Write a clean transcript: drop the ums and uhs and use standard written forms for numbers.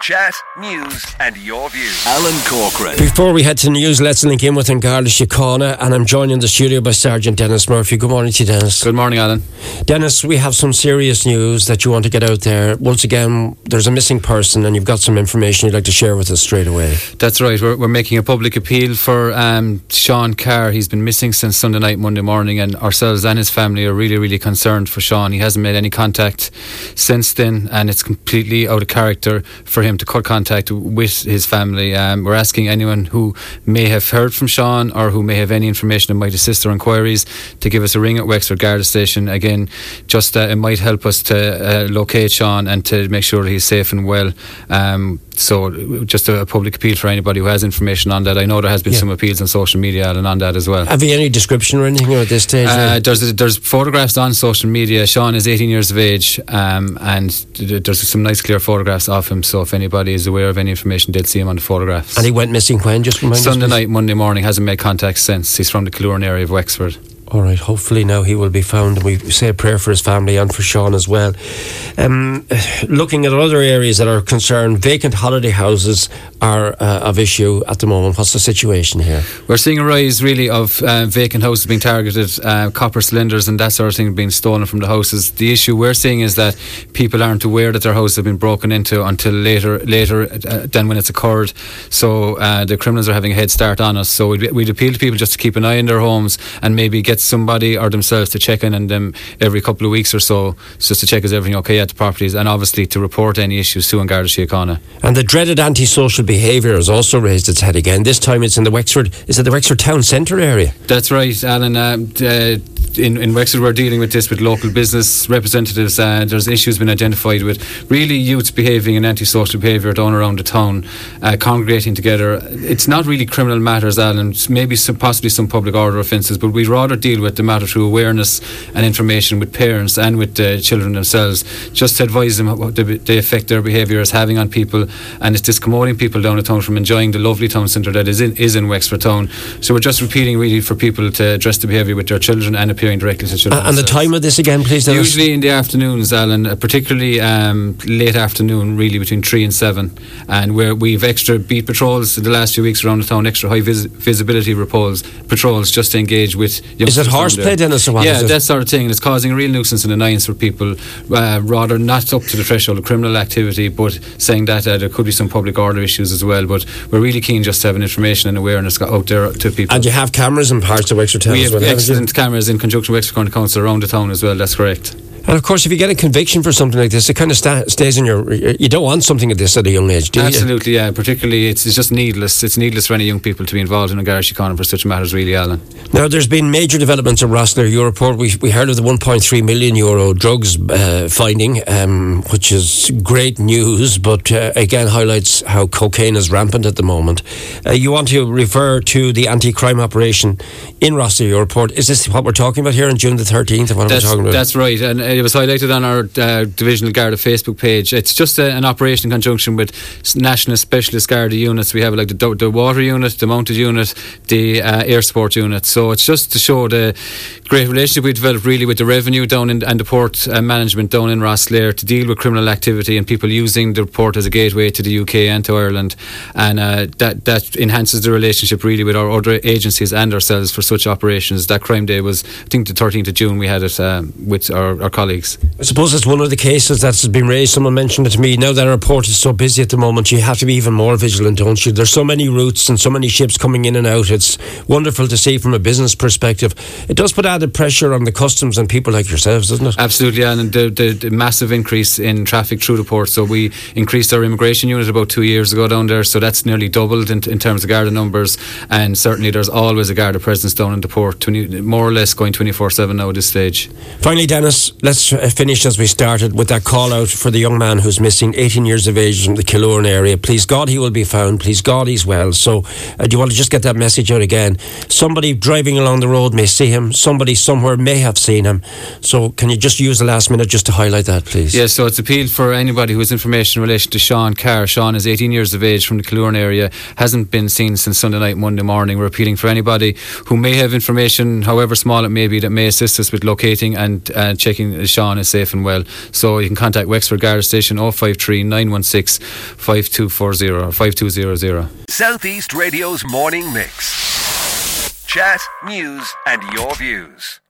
Chat, news and your views. Alan Corcoran. Before we head to news, let's link in with Angarda Síochána, and I'm joined in the studio by Sergeant Dennis Murphy. Good morning to you, Dennis. Good morning, Alan. Dennis, we have some serious news that you want to get out there. Once again, there's a missing person and you've got some information you'd like to share with us straight away. That's right. We're making a public appeal for Sean Carr. He's been missing since Sunday night, Monday morning, and ourselves and his family are really, really concerned for Sean. He hasn't made any contact since then, and it's completely out of character for him to cut contact with his family. We're asking anyone who may have heard from Sean or who may have any information that might assist our inquiries to give us a ring at Wexford Garda Station. Again, just it might help us to locate Sean and to make sure he's safe and well. So just a public appeal for anybody who has information on that. I know there has been some appeals on social media and on that as well. Have you any description or anything at this stage? There's photographs on social media. Sean is 18 years of age, and there's some nice clear photographs of him, so if anybody is aware of any information, they'd see him on the photographs. And he went missing when? Just remind us, Sunday night, Monday morning, hasn't made contact since. He's from the Killurin area of Wexford. All right, hopefully now he will be found. We say a prayer for his family and for Sean as well. Looking at other areas that are concerned, vacant holiday houses are of issue at the moment. What's the situation here? We're seeing a rise really of vacant houses being targeted, copper cylinders and that sort of thing being stolen from the houses. The issue we're seeing is that people aren't aware that their houses have been broken into until later than when it's occurred. So the criminals are having a head start on us. So we'd appeal to people just to keep an eye on their homes and maybe get somebody or themselves to check in on them every couple of weeks or so, just to check is everything okay at the properties, and obviously to report any issues to Garda Síochána. And the dreaded antisocial behaviour has also raised its head again. This time it's in the Wexford, is it the Wexford town centre area? That's right, Alan. In Wexford we're dealing with this with local business representatives. There's issues been identified with really youths behaving in antisocial behaviour down around the town, congregating together. It's not really criminal matters, Alan. It's maybe possibly some public order offences, but we'd rather deal with the matter through awareness and information with parents and with the children themselves, just to advise them what the effect their behaviour is having on people, and it's discommoding people down the town from enjoying the lovely town centre that is in Wexford town. So we're just repeating really for people to address the behaviour with their children and appearing directly to children. And the time of this again, please? Usually in the afternoons, Alan, particularly late afternoon, really between 3 and 7, and where we've extra beat patrols the last few weeks around the town, extra high visibility patrols just to engage with young. Is it horseplay, Dennis, or what? Yeah, that sort of thing, and it's causing a real nuisance and annoyance for people, rather not up to the threshold of criminal activity, but saying that there could be some public order issues as well. But we're really keen just to have an information and awareness out there to people. And you have cameras in parts of Wexford Town as well? We have excellent cameras in conjunction with Wexford County Council around the town as well, that's correct. And of course, if you get a conviction for something like this, it kind of stays in your... You don't want something like this at a young age, do you? Absolutely, yeah. Particularly, it's just needless. It's needless for any young people to be involved in a Garda Síochána for such matters, really, Alan. Now, there's been major developments in Rosslare Europort. We heard of the €1.3 million drugs finding, which is great news, but again highlights how cocaine is rampant at the moment. You want to refer to the anti-crime operation in Rosslare Europort. Is this what we're talking about here on June the 13th? That's right, and it was highlighted on our Divisional Garda Facebook page. It's just an operation in conjunction with national specialist Garda units. We have like the water unit, the mounted unit, the air support unit. So it's just to show the great relationship we developed really with the revenue down in and the port management down in Rosslare to deal with criminal activity and people using the port as a gateway to the UK and to Ireland, and that enhances the relationship really with our other agencies and ourselves for such operations. That crime day was, I think, the 13th of June we had it with our colleagues. I suppose it's one of the cases that's been raised. Someone mentioned it to me. Now that our port is so busy at the moment, you have to be even more vigilant, don't you? There's so many routes and so many ships coming in and out. It's wonderful to see from a business perspective. It does put added pressure on the customs and people like yourselves, doesn't it? Absolutely, and the massive increase in traffic through the port. So we increased our immigration unit about 2 years ago down there, so that's nearly doubled in terms of Garda numbers, and certainly there's always a Garda presence down in the port, more or less going 24/7 now at this stage. Finally, Dennis, let's finish as we started with that call out for the young man who's missing, 18 years of age, from the Killurin area. Please God he will be found. Please God he's well. So do you want to just get that message out again? Somebody driving along the road may see him. Somebody somewhere may have seen him. So can you just use the last minute just to highlight that, please? Yeah, so it's appeal for anybody who has information in relation to Sean Carr. Sean is 18 years of age, from the Killurin area, hasn't been seen since Sunday night, Monday morning. We're appealing for anybody who may have information, however small it may be, that may assist us with locating and checking Sean is safe and well. So you can contact Wexford Garda Station 053 916 5240 or 5200. Southeast Radio's Morning Mix. Chat, news and your views.